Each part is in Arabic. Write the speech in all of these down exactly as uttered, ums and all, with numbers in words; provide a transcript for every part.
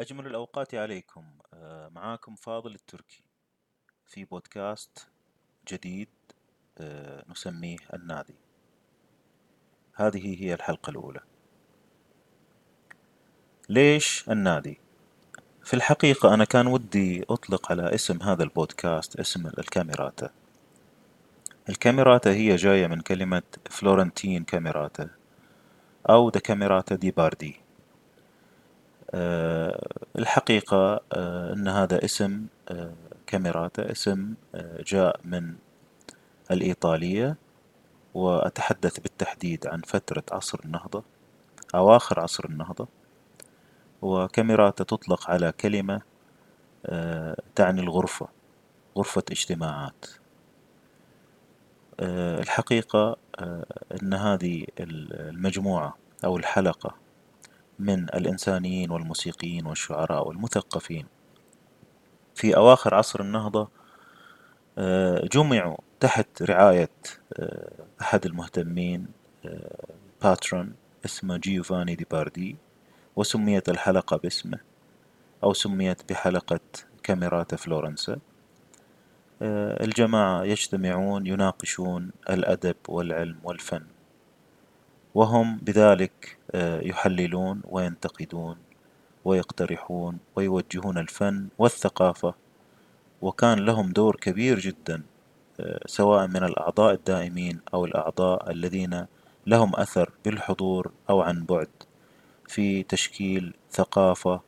أجمل الأوقات عليكم. معاكم فاضل التركي في بودكاست جديد نسميه النادي. هذه هي الحلقة الأولى. ليش النادي؟ في الحقيقة أنا كان ودي أطلق على اسم هذا البودكاست اسم الكاميراتا. الكاميراتا هي جاية من كلمة فلورنتين كاميراتا أو دا كاميراتا دي باردي. أه الحقيقة أه أن هذا اسم أه كاميراتا اسم أه جاء من الإيطالية، وأتحدث بالتحديد عن فترة عصر النهضة، أواخر عصر النهضة. وكاميراتا تطلق على كلمة أه تعني الغرفة، غرفة اجتماعات. أه الحقيقة أه أن هذه المجموعة أو الحلقة من الإنسانيين والموسيقيين والشعراء والمثقفين في أواخر عصر النهضة جمعوا تحت رعاية أحد المهتمين باترون اسمه جيوفاني دي باردي، وسميت الحلقة باسمه أو سميت بحلقة كاميراتا فلورنسا. الجماعة يجتمعون يناقشون الأدب والعلم والفن، وهم بذلك يحللون وينتقدون ويقترحون ويوجهون الفن والثقافة. وكان لهم دور كبير جدا، سواء من الأعضاء الدائمين أو الأعضاء الذين لهم أثر بالحضور أو عن بعد في تشكيل ثقافة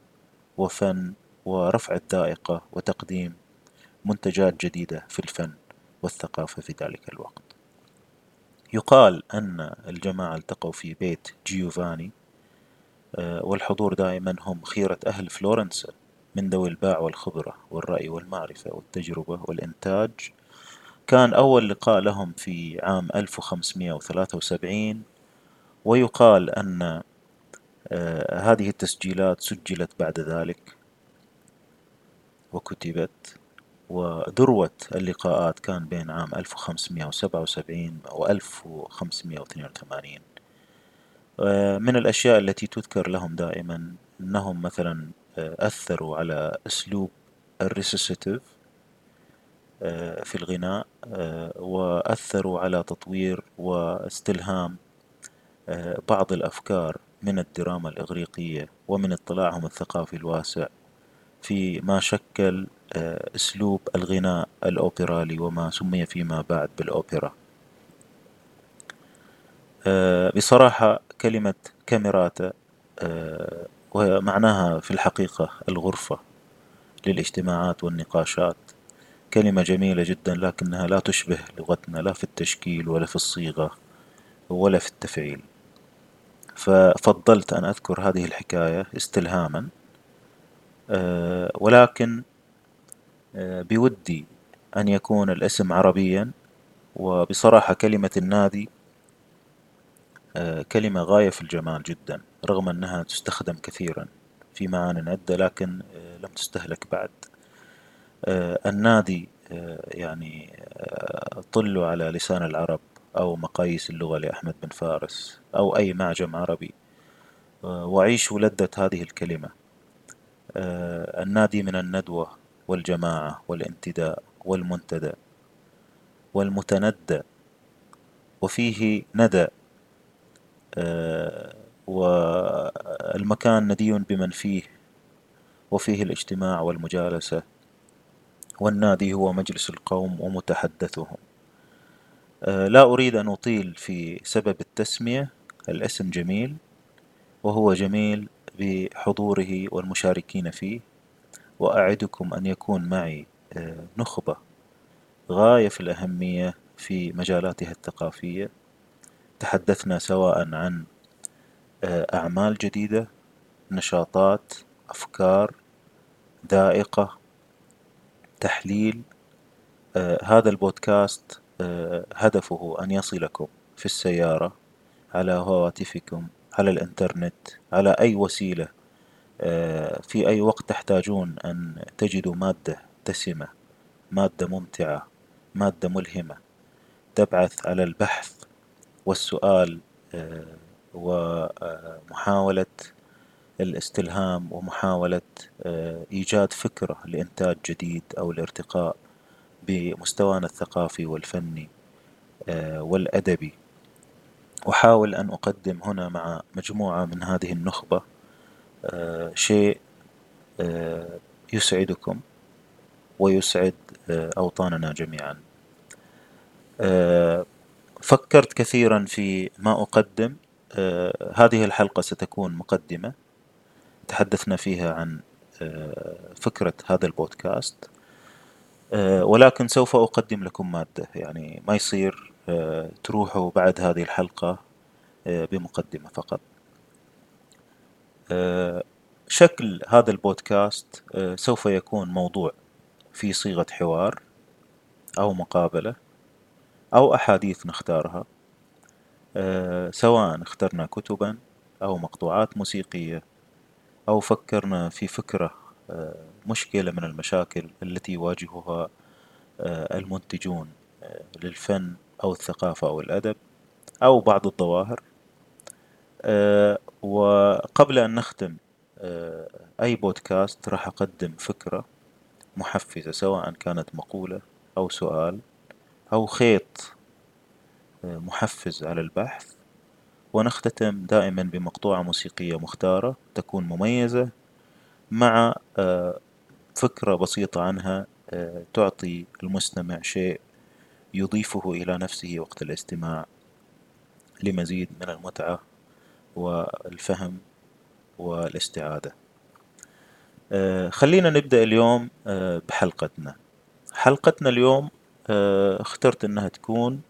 وفن ورفع الذائقة وتقديم منتجات جديدة في الفن والثقافة في ذلك الوقت. يقال أن الجماعة التقوا في بيت جيوفاني، والحضور دائما هم خيرة أهل فلورنسا من ذوي الباع والخبرة والرأي والمعرفة والتجربة والإنتاج. كان أول لقاء لهم في عام ألف وخمسمائة وثلاثة وسبعين، ويقال أن هذه التسجيلات سجلت بعد ذلك وكتبت. وذروة اللقاءات كان بين عام ألف وخمسمائة وسبعة وسبعين و ألف وخمسمائة واثنين وثمانين. من الأشياء التي تذكر لهم دائما أنهم مثلا أثروا على أسلوب الريسيسيتيف في الغناء، وأثروا على تطوير واستلهام بعض الأفكار من الدراما الإغريقية ومن اطلاعهم الثقافي الواسع في ما شكل أسلوب الغناء الأوبرالي وما سمي فيما بعد بالأوبرا. بصراحة كلمة كاميراتا ومعناها في الحقيقة الغرفة للاجتماعات والنقاشات كلمة جميلة جدا، لكنها لا تشبه لغتنا لا في التشكيل ولا في الصيغة ولا في التفعيل. ففضلت أن أذكر هذه الحكاية استلهاما، ولكن بودي أن يكون الاسم عربيا. وبصراحة كلمة النادي كلمة غاية في الجمال جدا، رغم أنها تستخدم كثيرا في معان عدة لكن لم تستهلك بعد. النادي يعني طل على لسان العرب أو مقاييس اللغة لأحمد بن فارس أو أي معجم عربي، وعيش ولدت هذه الكلمة. النادي من الندوة والجماعة والانتداء والمنتدى والمتندى، وفيه ندى، أه والمكان ندي بمن فيه، وفيه الاجتماع والمجالسة. والنادي هو مجلس القوم ومتحدثهم. أه لا أريد أن أطيل في سبب التسمية، الاسم جميل وهو جميل بحضوره والمشاركين فيه. وأعدكم أن يكون معي نخبة غاية في الأهمية في مجالاتها الثقافية. تحدثنا سواء عن أعمال جديدة، نشاطات، أفكار، ذائقة، تحليل. هذا البودكاست هدفه أن يصلكم في السيارة، على هواتفكم، على الإنترنت، على أي وسيلة، في أي وقت تحتاجون أن تجدوا مادة دسمة، مادة ممتعة، مادة ملهمة، تبعث على البحث والسؤال ومحاولة الاستلهام ومحاولة إيجاد فكرة لإنتاج جديد أو الارتقاء بمستوانا الثقافي والفني والأدبي. وحاول أن أقدم هنا مع مجموعة من هذه النخبة شيء يسعدكم ويسعد أوطاننا جميعا. فكرت كثيرا في ما أقدم. هذه الحلقة ستكون مقدمة تحدثنا فيها عن فكرة هذا البودكاست، ولكن سوف أقدم لكم مادة، يعني ما يصير تروحوا بعد هذه الحلقة بمقدمة فقط. شكل هذا البودكاست سوف يكون موضوع في صيغة حوار أو مقابلة أو أحاديث نختارها، سواء اخترنا كتبا أو مقطوعات موسيقية أو فكرنا في فكرة مشكلة من المشاكل التي يواجهها المنتجون للفن أو الثقافة أو الأدب أو بعض الظواهر. وقبل أن نختم أي بودكاست راح أقدم فكرة محفزة، سواء كانت مقولة أو سؤال أو خيط محفز على البحث، ونختتم دائما بمقطوعة موسيقية مختارة تكون مميزة مع فكرة بسيطة عنها تعطي المستمع شيء يضيفه إلى نفسه وقت الاستماع لمزيد من المتعة والفهم والاستعادة. خلينا نبدأ اليوم بحلقتنا. حلقتنا اليوم اخترت أنها تكون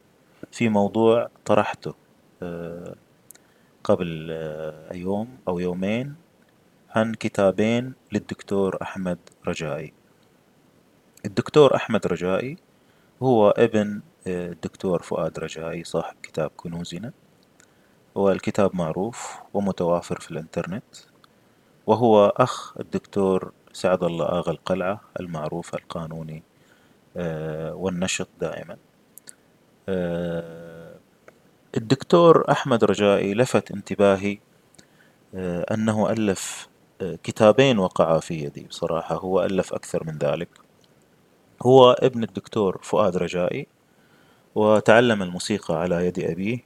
في موضوع طرحته قبل يوم أو يومين عن كتابين للدكتور أحمد رجائي. الدكتور أحمد رجائي هو ابن الدكتور فؤاد رجائي صاحب كتاب كنوزنا، والكتاب معروف ومتوافر في الانترنت، وهو أخ الدكتور سعد الله آغا القلعة المعروف القانوني والنشط دائما. الدكتور أحمد رجائي لفت انتباهي أنه ألف كتابين وقعا في يدي، بصراحة هو ألف أكثر من ذلك. هو ابن الدكتور فؤاد رجائي، وتعلم الموسيقى على يد أبيه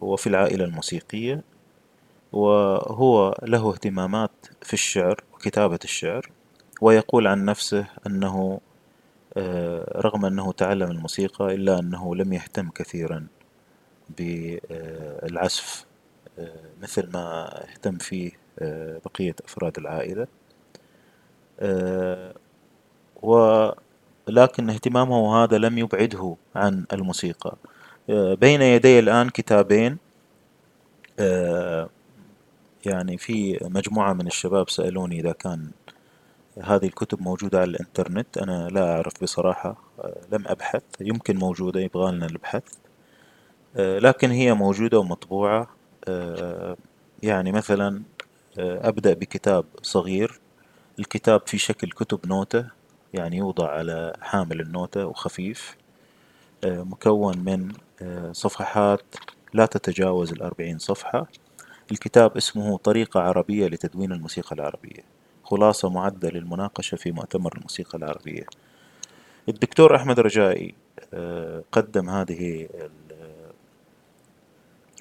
وفي العائلة الموسيقية، وهو له اهتمامات في الشعر وكتابة الشعر، ويقول عن نفسه أنه رغم أنه تعلم الموسيقى إلا أنه لم يهتم كثيرا بالعزف مثل ما اهتم فيه بقية أفراد العائلة، ولكن اهتمامه هذا لم يبعده عن الموسيقى. بين يدي الآن كتابين، يعني في مجموعة من الشباب سألوني إذا كان هذه الكتب موجودة على الإنترنت. أنا لا أعرف بصراحة، لم أبحث، يمكن موجودة يبغى لنا البحث، لكن هي موجودة ومطبوعة. يعني مثلا أبدأ بكتاب صغير، الكتاب في شكل كتب نوتة، يعني يوضع على حامل النوتة وخفيف، مكون من صفحات لا تتجاوز الأربعين صفحة. الكتاب اسمه طريقة عربية لتدوين الموسيقى العربية، خلاصة معدة للمناقشة في مؤتمر الموسيقى العربية. الدكتور أحمد رجائي قدم هذه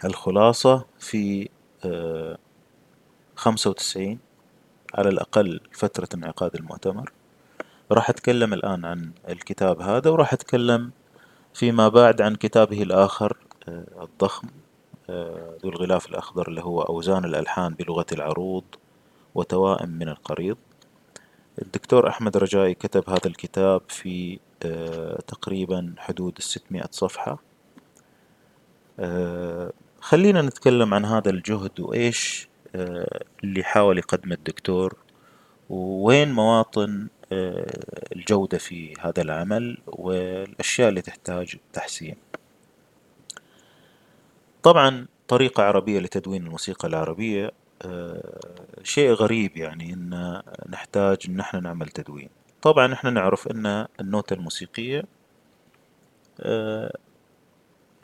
الخلاصة في خمسة وتسعين على الأقل فترة انعقاد المؤتمر. راح أتكلم الآن عن الكتاب هذا، وراح أتكلم فيما بعد عن كتابه الآخر الضخم ذو الغلاف الأخضر، اللي هو أوزان الألحان بلغة العروض وتوائم من القريض. الدكتور أحمد رجائي كتب هذا الكتاب في تقريبا حدود الستمائة صفحة. خلينا نتكلم عن هذا الجهد، وإيش اللي حاول يقدمه الدكتور، وين مواطن الجودة في هذا العمل، والأشياء اللي تحتاج تحسين. طبعا طريقة عربية لتدوين الموسيقى العربية شيء غريب، يعني إن نحتاج إن نحن نعمل تدوين. طبعا إحنا نعرف إن النوتة الموسيقية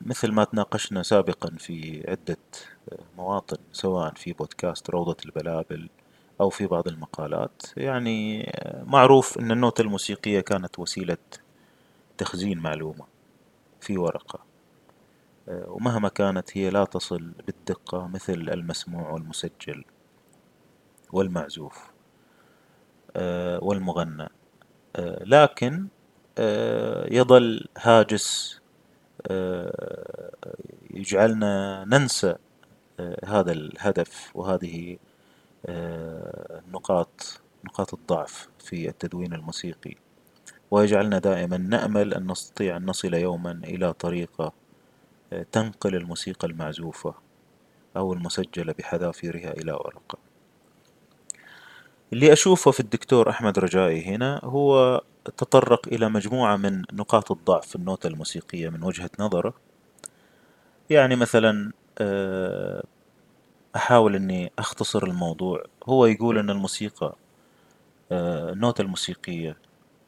مثل ما تناقشنا سابقا في عدة مواطن سواء في بودكاست روضة البلابل أو في بعض المقالات، يعني معروف أن النوتة الموسيقية كانت وسيلة تخزين معلومة في ورقة، ومهما كانت هي لا تصل بالدقة مثل المسموع والمسجل والمعزوف والمغنى، لكن يظل هاجس يجعلنا ننسى هذا الهدف وهذه نقاط نقاط الضعف في التدوين الموسيقي، ويجعلنا دائما نأمل أن نستطيع أن نصل يوما إلى طريقة تنقل الموسيقى المعزوفة أو المسجلة بحذافيرها إلى ورقة. اللي أشوفه في الدكتور أحمد رجائي هنا هو تطرق إلى مجموعة من نقاط الضعف في النوتة الموسيقية من وجهة نظره، يعني مثلا أحاول أني أختصر الموضوع. هو يقول أن الموسيقى النوتة الموسيقية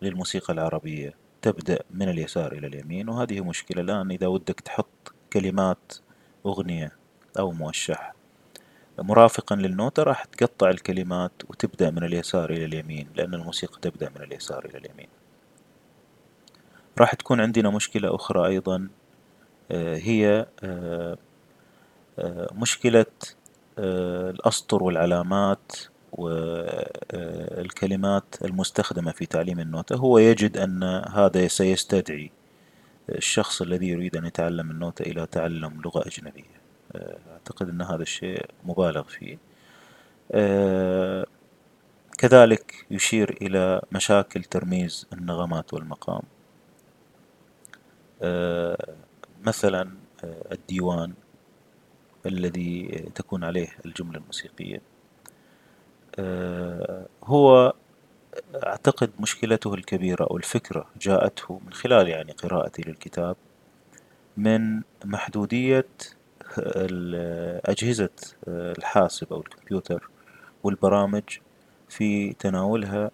للموسيقى العربية تبدأ من اليسار إلى اليمين، وهذه مشكلة الآن إذا ودك تحط كلمات أغنية أو موشح مرافقا للنوتة راح تقطع الكلمات وتبدأ من اليسار إلى اليمين، لأن الموسيقى تبدأ من اليسار إلى اليمين. راح تكون عندنا مشكلة أخرى أيضا هي مشكلة الأسطر والعلامات والكلمات المستخدمة في تعليم النوتة. هو يجد أن هذا سيستدعي الشخص الذي يريد أن يتعلم النوتة إلى تعلم لغة أجنبية. أعتقد أن هذا الشيء مبالغ فيه. كذلك يشير إلى مشاكل ترميز النغمات والمقام، مثلا الديوان الذي تكون عليه الجملة الموسيقية هو أعتقد مشكلته الكبيرة أو الفكرة جاءته من خلال يعني قراءتي للكتاب من محدودية أجهزة الحاسب أو الكمبيوتر والبرامج في تناولها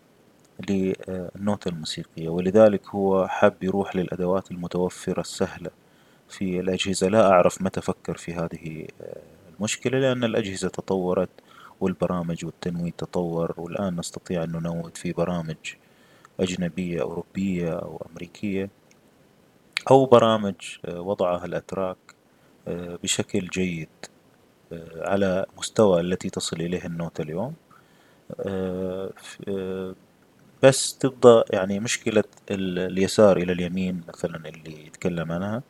للنوتة الموسيقية، ولذلك هو حب يروح للأدوات المتوفرة السهلة في الأجهزة. لا أعرف متى فكر في هذه المشكلة، لأن الأجهزة تطورت والبرامج والتنويد تطور، والآن نستطيع أن ننود في برامج أجنبية أوروبية أو أمريكية أو برامج وضعها الأتراك بشكل جيد على مستوى التي تصل إليه النوتة اليوم. بس تبقى يعني مشكلة اليسار إلى اليمين مثلا اللي يتكلم عنها،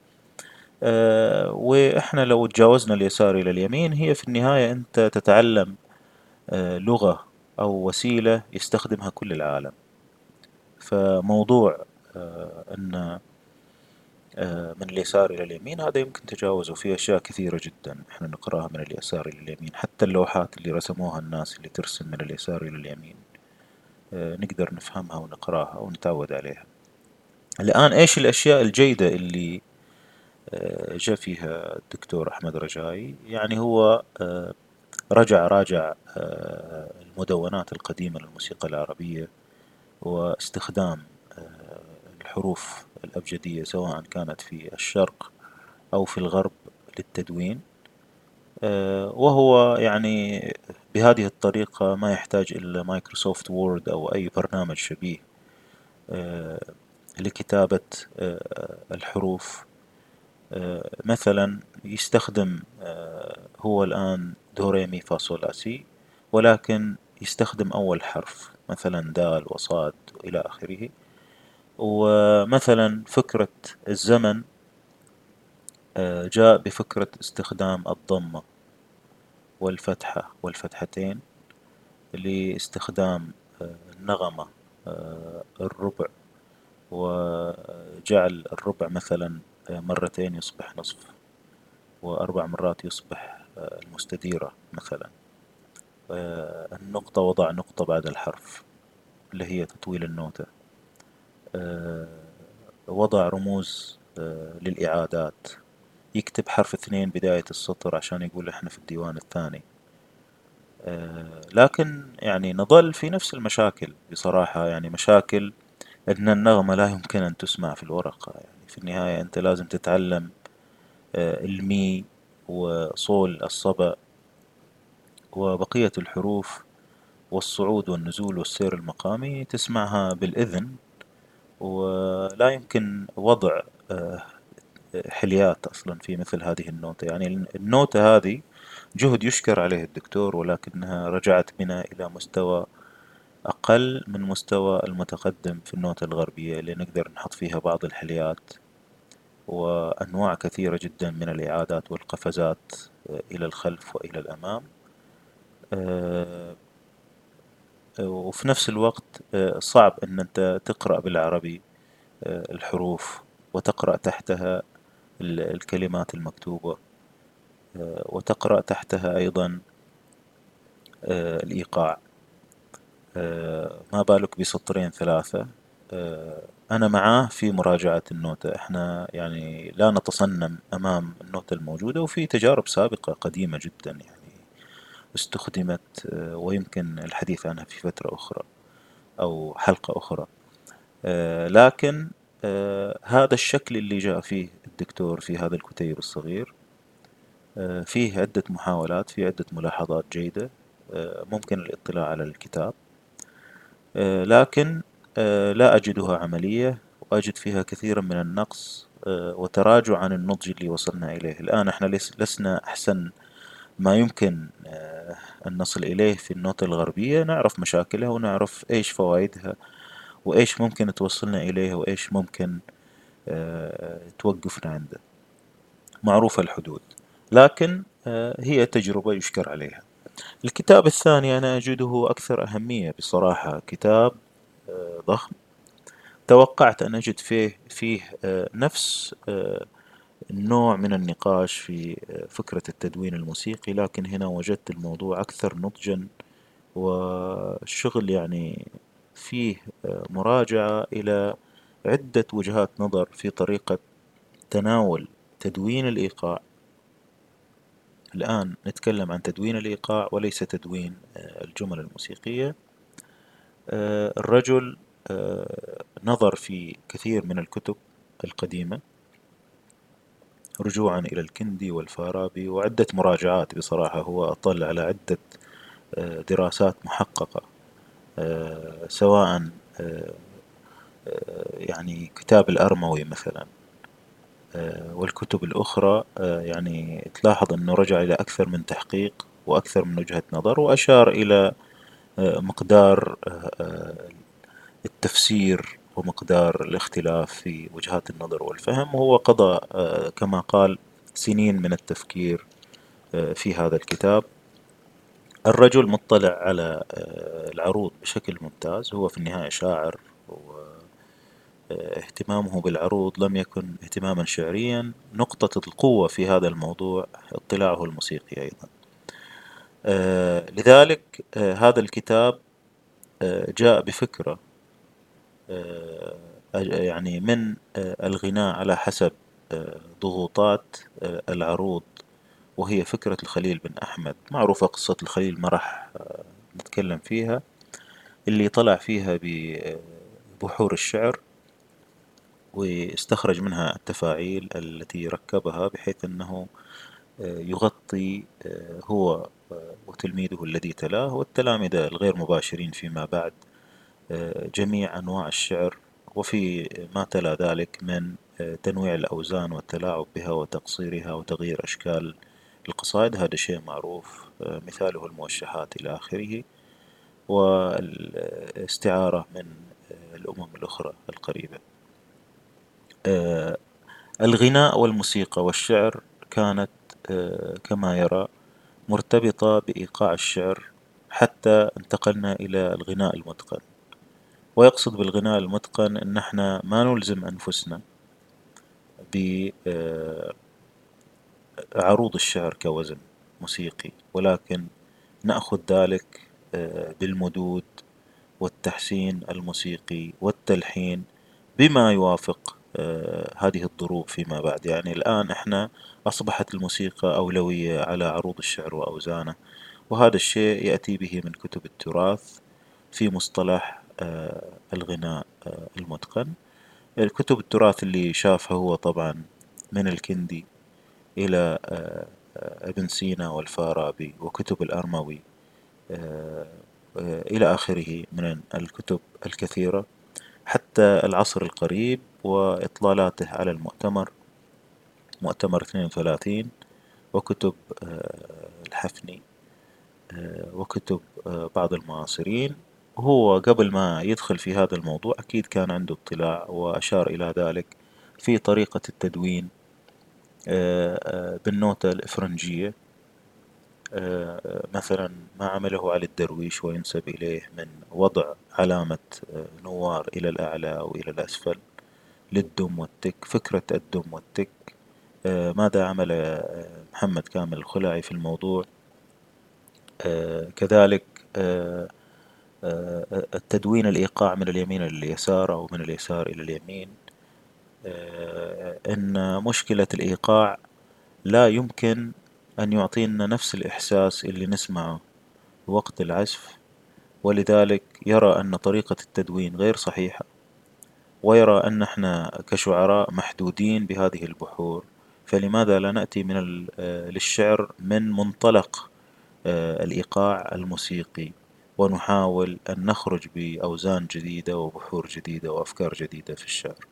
وإحنا لو تجاوزنا اليسار إلى اليمين هي في النهاية أنت تتعلم لغة أو وسيلة يستخدمها كل العالم. فموضوع أن من اليسار إلى اليمين هذا يمكن تجاوزه، في أشياء كثيرة جدا إحنا نقراها من اليسار إلى اليمين، حتى اللوحات اللي رسموها الناس اللي ترسم من اليسار إلى اليمين نقدر نفهمها ونقراها ونتعود عليها. الآن إيش الأشياء الجيدة اللي جاء فيها الدكتور أحمد رجائي؟ يعني هو رجع راجع المدونات القديمة للموسيقى العربية واستخدام الحروف الأبجدية سواء كانت في الشرق أو في الغرب للتدوين، وهو يعني بهذه الطريقة ما يحتاج إلا مايكروسوفت وورد أو أي برنامج شبيه لكتابة الحروف. مثلا يستخدم هو الآن دوريمي فاصولاسي، ولكن يستخدم أول حرف مثلا دال وصاد إلى آخره. ومثلا فكرة الزمن جاء بفكرة استخدام الضمة والفتحة والفتحتين لاستخدام النغمة الربع، وجعل الربع مثلا مرتين يصبح نصف وأربع مرات يصبح المستديرة مثلا. النقطة وضع نقطة بعد الحرف اللي هي تطويل النوتة، وضع رموز للإعادات، يكتب حرف اثنين بداية السطر عشان يقول احنا في الديوان الثاني. لكن يعني نظل في نفس المشاكل بصراحة، يعني مشاكل أن النغمة لا يمكن أن تسمع في الورقة، يعني في النهاية أنت لازم تتعلم المي وصول الصبأ وبقية الحروف والصعود والنزول والسير المقامي تسمعها بالإذن، ولا يمكن وضع حليات أصلا في مثل هذه النوتة. يعني النوتة هذه جهد يشكر عليه الدكتور، ولكنها رجعت بنا إلى مستوى أقل من مستوى المتقدم في النوتة الغربية اللي نقدر نحط فيها بعض الحليات وأنواع كثيرة جدا من الإعادات والقفزات إلى الخلف وإلى الأمام، وفي نفس الوقت صعب أن أنت تقرأ بالعربي الحروف وتقرأ تحتها الكلمات المكتوبة وتقرأ تحتها أيضا الإيقاع، ما بالك بسطرين ثلاثة. أنا معاه في مراجعة النوتة، إحنا يعني لا نتصنم أمام النوتة الموجودة، وفي تجارب سابقة قديمة جدا يعني استخدمت ويمكن الحديث عنها في فترة أخرى أو حلقة أخرى، لكن هذا الشكل اللي جاء فيه الدكتور في هذا الكتيب الصغير فيه عدة محاولات، فيه عدة ملاحظات جيدة ممكن الاطلاع على الكتاب، لكن لا أجدها عملية وأجد فيها كثيرا من النقص وتراجع عن النضج اللي وصلنا إليه الآن. احنا لسنا أحسن ما يمكن أن نصل إليه في النوتة الغربية، نعرف مشاكلها ونعرف إيش فوائدها وإيش ممكن توصلنا إليه وإيش ممكن توقفنا عنده، معروفة الحدود، لكن هي تجربة يشكر عليها. الكتاب الثاني أنا أجده أكثر أهمية بصراحة، كتاب ضخم توقعت أن أجد فيه, فيه نفس النوع من النقاش في فكرة التدوين الموسيقي، لكن هنا وجدت الموضوع أكثر نضجا والشغل يعني فيه مراجعة إلى عدة وجهات نظر في طريقة تناول تدوين الإيقاع. الآن نتكلم عن تدوين الإيقاع وليس تدوين الجمل الموسيقية. الرجل نظر في كثير من الكتب القديمة رجوعا إلى الكندي والفارابي وعدة مراجعات، بصراحة هو أطل على عدة دراسات محققة، سواء يعني كتاب الأرموي مثلا والكتب الأخرى، يعني تلاحظ أنه رجع إلى أكثر من تحقيق وأكثر من وجهة نظر، وأشار إلى مقدار التفسير ومقدار الاختلاف في وجهات النظر والفهم، وهو قضى كما قال سنين من التفكير في هذا الكتاب. الرجل مطلع على العروض بشكل ممتاز، هو في النهاية شاعر، واهتمامه بالعروض لم يكن اهتماما شعريا، نقطة القوة في هذا الموضوع اطلاعه الموسيقي أيضا. آه لذلك آه هذا الكتاب آه جاء بفكرة آه يعني من آه الغناء على حسب آه ضغوطات آه العروض، وهي فكرة الخليل بن أحمد، معروفة قصة الخليل ما راح آه نتكلم فيها، اللي طلع فيها ببحور الشعر واستخرج منها التفاعيل التي ركبها بحيث أنه يغطي هو وتلميذه الذي تلاه والتلامذة الغير مباشرين فيما بعد جميع أنواع الشعر وفي ما تلا ذلك من تنويع الأوزان والتلاعب بها وتقصيرها وتغيير أشكال القصائد، هذا شيء معروف، مثاله الموشحات إلى آخره، والاستعارة من الأمم الأخرى القريبة. الغناء والموسيقى والشعر كانت كما يرى مرتبطة بإيقاع الشعر حتى انتقلنا إلى الغناء المتقن، ويقصد بالغناء المتقن أن احنا ما نلزم أنفسنا بعروض الشعر كوزن موسيقي، ولكن نأخذ ذلك بالمدود والتحسين الموسيقي والتلحين بما يوافق هذه الظروف فيما بعد. يعني الآن احنا أصبحت الموسيقى أولوية على عروض الشعر وأوزانه، وهذا الشيء يأتي به من كتب التراث في مصطلح الغناء المتقن. الكتب التراث اللي شافها هو طبعا من الكندي إلى ابن سينا والفارابي وكتب الأرموي إلى آخره من الكتب الكثيرة حتى العصر القريب وإطلالاته على المؤتمر مؤتمر اثنين وثلاثين وكتب الحفني وكتب بعض المعاصرين. هو قبل ما يدخل في هذا الموضوع أكيد كان عنده اطلاع وأشار إلى ذلك في طريقة التدوين بالنوتة الإفرنجية مثلا ما عمله علي الدرويش وينسب إليه من وضع علامة نوار إلى الأعلى وإلى الأسفل للدم والتك، فكرة الدم والتك. ماذا عمل محمد كامل الخلاعي في الموضوع؟ كذلك التدوين الإيقاع من اليمين إلى اليسار أو من اليسار إلى اليمين، إن مشكلة الإيقاع لا يمكن أن يعطينا نفس الإحساس اللي نسمعه وقت العزف، ولذلك يرى أن طريقة التدوين غير صحيحة، ويرى أن احنا كشعراء محدودين بهذه البحور، فلماذا لا نأتي من للشعر من منطلق الإيقاع الموسيقي ونحاول أن نخرج بأوزان جديدة وبحور جديدة وأفكار جديدة في الشعر.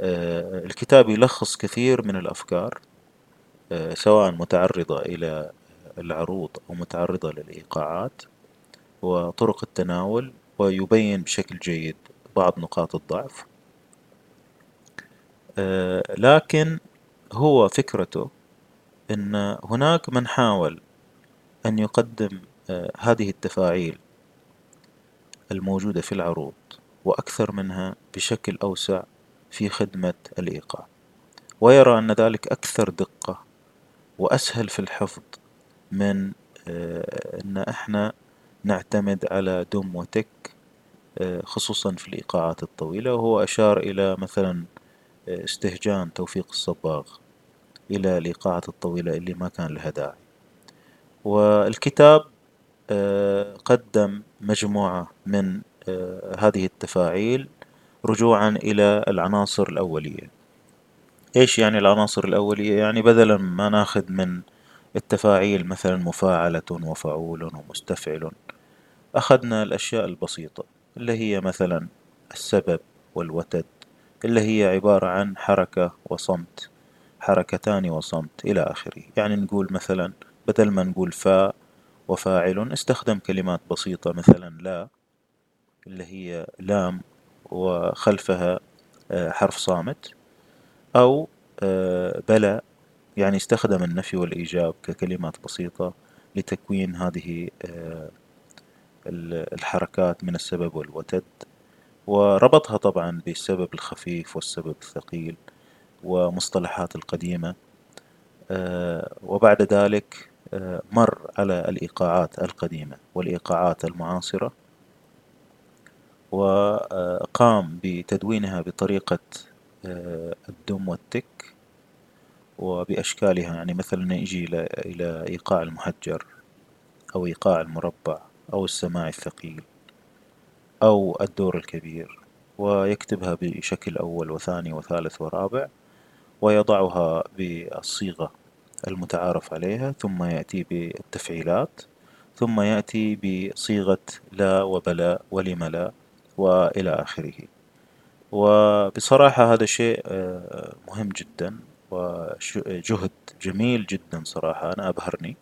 الكتاب يلخص كثير من الأفكار سواء متعرضة إلى العروض أو متعرضة للإيقاعات وطرق التناول، ويبين بشكل جيد بعض نقاط الضعف. لكن هو فكرته أن هناك من حاول أن يقدم هذه التفاعيل الموجودة في العروض وأكثر منها بشكل أوسع في خدمة الإيقاع، ويرى أن ذلك أكثر دقة وأسهل في الحفظ من أن احنا نعتمد على دم وتك خصوصا في الإيقاعات الطويلة. وهو أشار إلى مثلا استهجان توفيق الصباغ إلى الإيقاعات الطويلة اللي ما كان لها داعي. والكتاب قدم مجموعة من هذه التفاعيل رجوعا إلى العناصر الأولية. إيش يعني العناصر الأولية؟ يعني بدلا ما ناخذ من التفاعيل مثلا مفاعلة وفعول ومستفعل، أخذنا الأشياء البسيطة اللي هي مثلا السبب والوتد، اللي هي عبارة عن حركة وصمت، حركتان وصمت إلى آخره. يعني نقول مثلا بدل ما نقول فا وفاعل، استخدم كلمات بسيطة مثلا لا، اللي هي لام وخلفها حرف صامت، أو بلا، يعني استخدم النفي والإيجاب ككلمات بسيطة لتكوين هذه الحركات من السبب والوتد، وربطها طبعا بالسبب الخفيف والسبب الثقيل ومصطلحات القديمة. وبعد ذلك مر على الإيقاعات القديمة والإيقاعات المعاصرة وقام بتدوينها بطريقة الدم والتك وبأشكالها، يعني مثلا يجي إلى إيقاع المحجر أو إيقاع المربع أو السماع الثقيل أو الدور الكبير، ويكتبها بشكل أول وثاني وثالث ورابع، ويضعها بالصيغة المتعارف عليها، ثم يأتي بالتفعيلات، ثم يأتي بصيغة لا وبلا ولم لا وإلى آخره. وبصراحة هذا شيء مهم جدا وجهد جميل جدا صراحة، أنا أبهرني،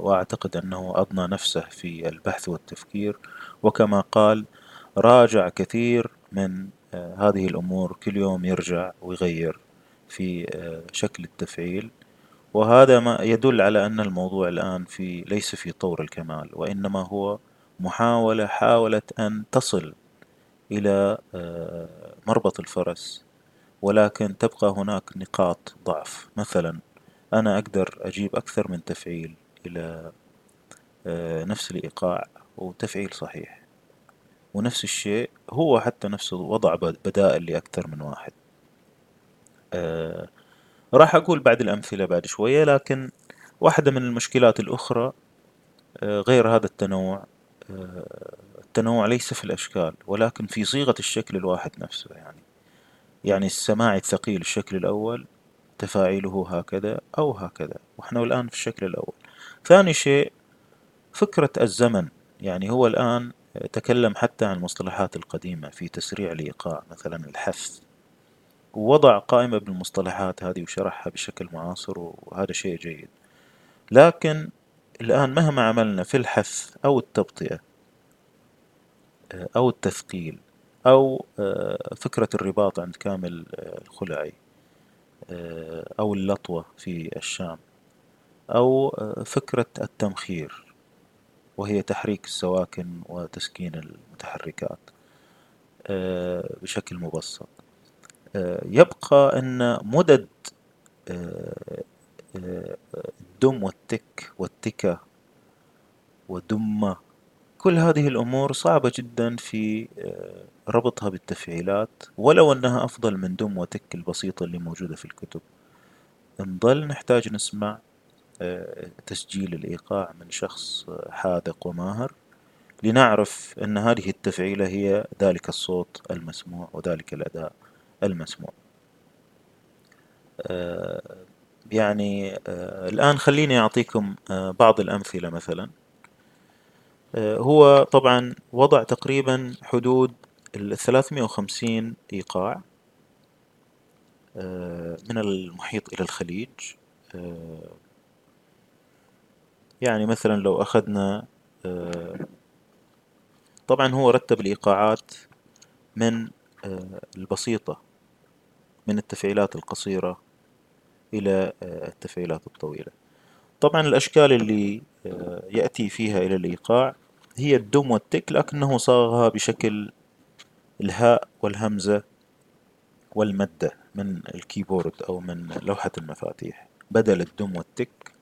وأعتقد أنه أضنى نفسه في البحث والتفكير، وكما قال راجع كثير من هذه الأمور، كل يوم يرجع ويغير في شكل التفعيل، وهذا ما يدل على أن الموضوع الآن في ليس في طور الكمال، وإنما هو محاولة حاولت أن تصل إلى مربط الفرس، ولكن تبقى هناك نقاط ضعف. مثلا أنا أقدر أجيب أكثر من تفعيل إلى نفس الإيقاع وتفعيل صحيح، ونفس الشيء هو حتى نفسه وضع بدائل لأكثر من واحد. راح أقول بعد الأمثلة بعد شوية، لكن واحدة من المشكلات الأخرى غير هذا التنوع، التنوع ليس في الأشكال ولكن في صيغة الشكل الواحد نفسه. يعني يعني السماع الثقيل الشكل الأول تفاعيله هكذا أو هكذا، وإحنا الآن في الشكل الأول. ثاني شيء فكرة الزمن، يعني هو الآن تكلم حتى عن المصطلحات القديمة في تسريع الإيقاع مثلا الحفظ، ووضع قائمة بالمصطلحات هذه وشرحها بشكل معاصر، وهذا شيء جيد. لكن الآن مهما عملنا في الحفظ أو التبطئة أو التثقيل أو فكرة الرباط عند كامل الخلاعي أو اللطوة في الشام أو فكرة التمخير وهي تحريك السواكن وتسكين المتحركات بشكل مبسط، يبقى أن مدد الدم والتك والتكة ودمة كل هذه الأمور صعبة جدا في ربطها بالتفعيلات، ولو أنها أفضل من دم وتك البسيطة اللي موجودة في الكتب. نظل نحتاج نسمع تسجيل الإيقاع من شخص حاذق وماهر لنعرف أن هذه التفعيلة هي ذلك الصوت المسموع وذلك الأداء المسموع. يعني الآن خليني أعطيكم بعض الأمثلة. مثلا هو طبعا وضع تقريبا حدود ثلاثمائة وخمسين إيقاع من المحيط إلى الخليج. يعني مثلا لو أخذنا، طبعا هو رتب الإيقاعات من البسيطة من التفعيلات القصيرة إلى التفعيلات الطويلة. طبعا الأشكال اللي يأتي فيها إلى الإيقاع هي الدم والتك، لكنه صاغها بشكل الهاء والهمزة والمدة من الكيبورد أو من لوحة المفاتيح بدل الدم والتك،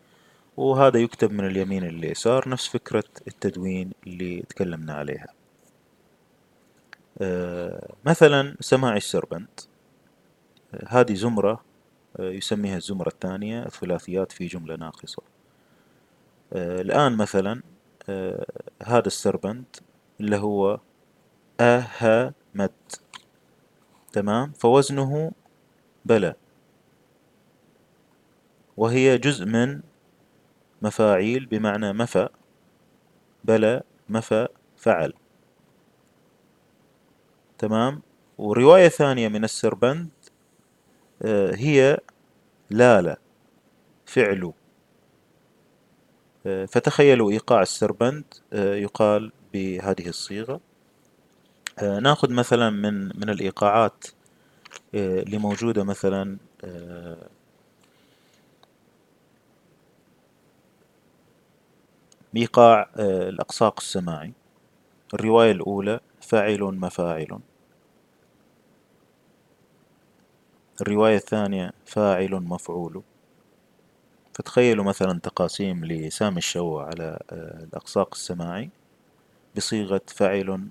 وهذا يكتب من اليمين لليسار، نفس فكرة التدوين اللي تكلمنا عليها. مثلا سماع السربنت، هذه زمرة يسميها الزمرة الثانية، الثلاثيات في جملة ناقصة. الآن مثلا هذا السربنت اللي هو أه مد، تمام، فوزنه بلى، وهي جزء من مفاعيل بمعنى مفى، بلى مفى فعل، تمام. ورواية ثانية من السربند هي لالة فعلوا، فتخيلوا إيقاع السربند يقال بهذه الصيغة. ناخذ مثلا من من الإيقاعات اللي موجودة، مثلا إيقاع الأقصاق السماعي، الرواية الأولى فاعل مفاعل، الرواية الثانية فاعل مفعول، فتخيلوا مثلا تقاسيم لسامي الشوى على الأقصاق السماعي بصيغة فاعل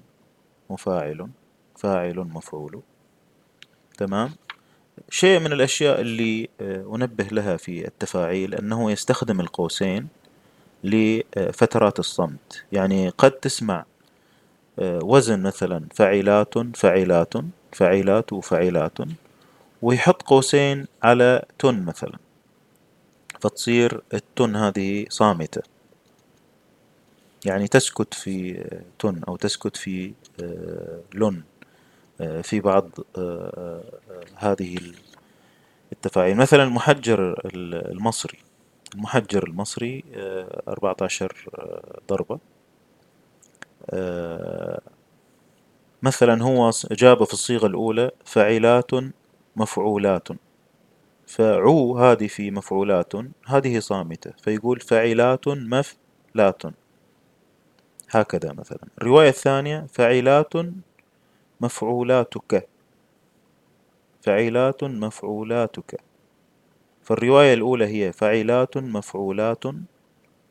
مفاعل فاعل مفعول، تمام. شيء من الأشياء اللي أنبه لها في التفاعيل أنه يستخدم القوسين لفترات الصمت، يعني قد تسمع وزن مثلا فعيلات فعيلات فعيلات وفعيلات ويحط قوسين على تن مثلا، فتصير التن هذه صامتة، يعني تسكت في تن أو تسكت في لن في بعض هذه التفاعيل. مثلا المحجر المصري، المحجر المصري أربعة عشر ضربة، مثلا هو جابه في الصيغة الأولى فعيلات مفعولات، فعو هذه في مفعولات هذه صامتة، فيقول فعيلات مفلات هكذا مثلا. الرواية الثانية فعيلات مفعولاتك فعيلات مفعولاتك، فالرواية الأولى هي فعيلات مفعولات،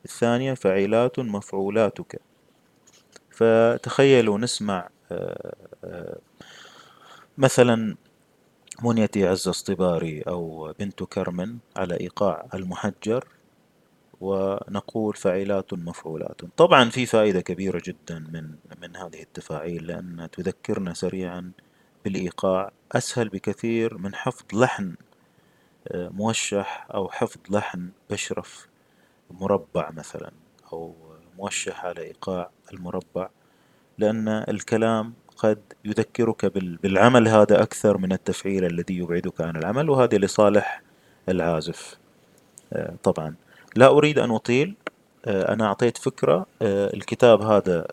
الثانية فعيلات مفعولاتك. فتخيلوا نسمع مثلا منيتي عز اصطباري أو بنت كرم على إيقاع المحجر ونقول فعيلات مفعولات. طبعا في فائدة كبيرة جدا من من هذه التفاعيل، لأن تذكرنا سريعا بالإيقاع، أسهل بكثير من حفظ لحن موشح أو حفظ لحن بشرف مربع مثلا أو موشح على إيقاع المربع، لأن الكلام قد يذكرك بالعمل هذا أكثر من التفعيل الذي يبعدك عن العمل، وهذا لصالح العازف. طبعا لا أريد أن أطيل، أنا أعطيت فكرة. الكتاب هذا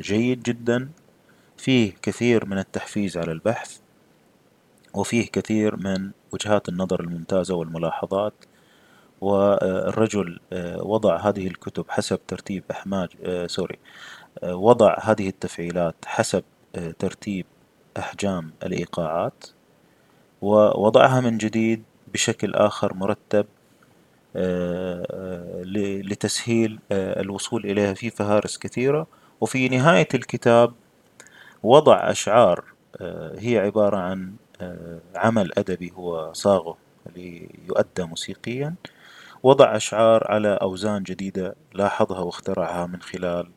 جيد جدا، فيه كثير من التحفيز على البحث، وفيه كثير من وجهات النظر الممتازة والملاحظات. والرجل وضع هذه الكتب حسب ترتيب أحماج سوري وضع هذه التفعيلات حسب ترتيب أحجام الإيقاعات، ووضعها من جديد بشكل آخر مرتب لتسهيل الوصول إليها في فهارس كثيرة. وفي نهاية الكتاب وضع أشعار هي عبارة عن عمل أدبي هو صاغه ليؤدى موسيقيا، وضع أشعار على أوزان جديدة لاحظها واخترعها من خلال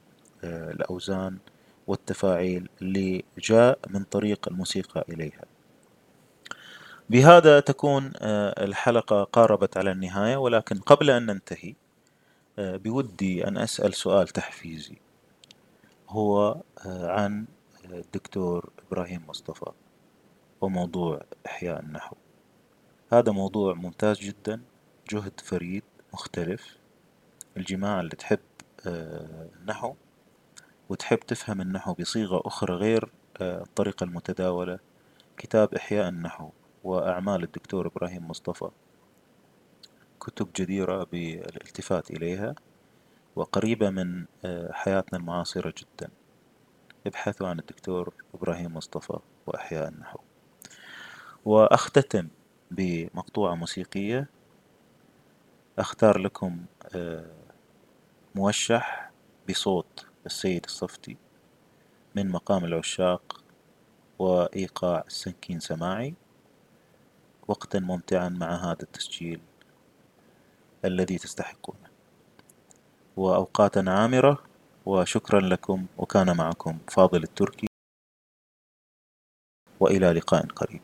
الأوزان والتفاعيل اللي جاء من طريق الموسيقى إليها. بهذا تكون الحلقة قاربت على النهاية، ولكن قبل أن ننتهي بودي أن أسأل سؤال تحفيزي، هو عن الدكتور إبراهيم مصطفى وموضوع إحياء النحو. هذا موضوع ممتاز جدا، جهد فريد مختلف. الجماعة اللي تحب النحو وتحب تفهم النحو بصيغة أخرى غير الطريقة المتداولة، كتاب إحياء النحو وأعمال الدكتور إبراهيم مصطفى كتب جديرة بالالتفات إليها وقريبة من حياتنا المعاصرة جدا. ابحثوا عن الدكتور إبراهيم مصطفى وأحياء النحو. وأختتم بمقطوعة موسيقية، أختار لكم موشح بصوت السيد الصفتي من مقام العشاق وإيقاع السكين سماعي، وقتا ممتعا مع هذا التسجيل الذي تستحقونه، وأوقاتا عامرة، وشكرا لكم. وكان معكم فاضل التركي، وإلى لقاء قريب.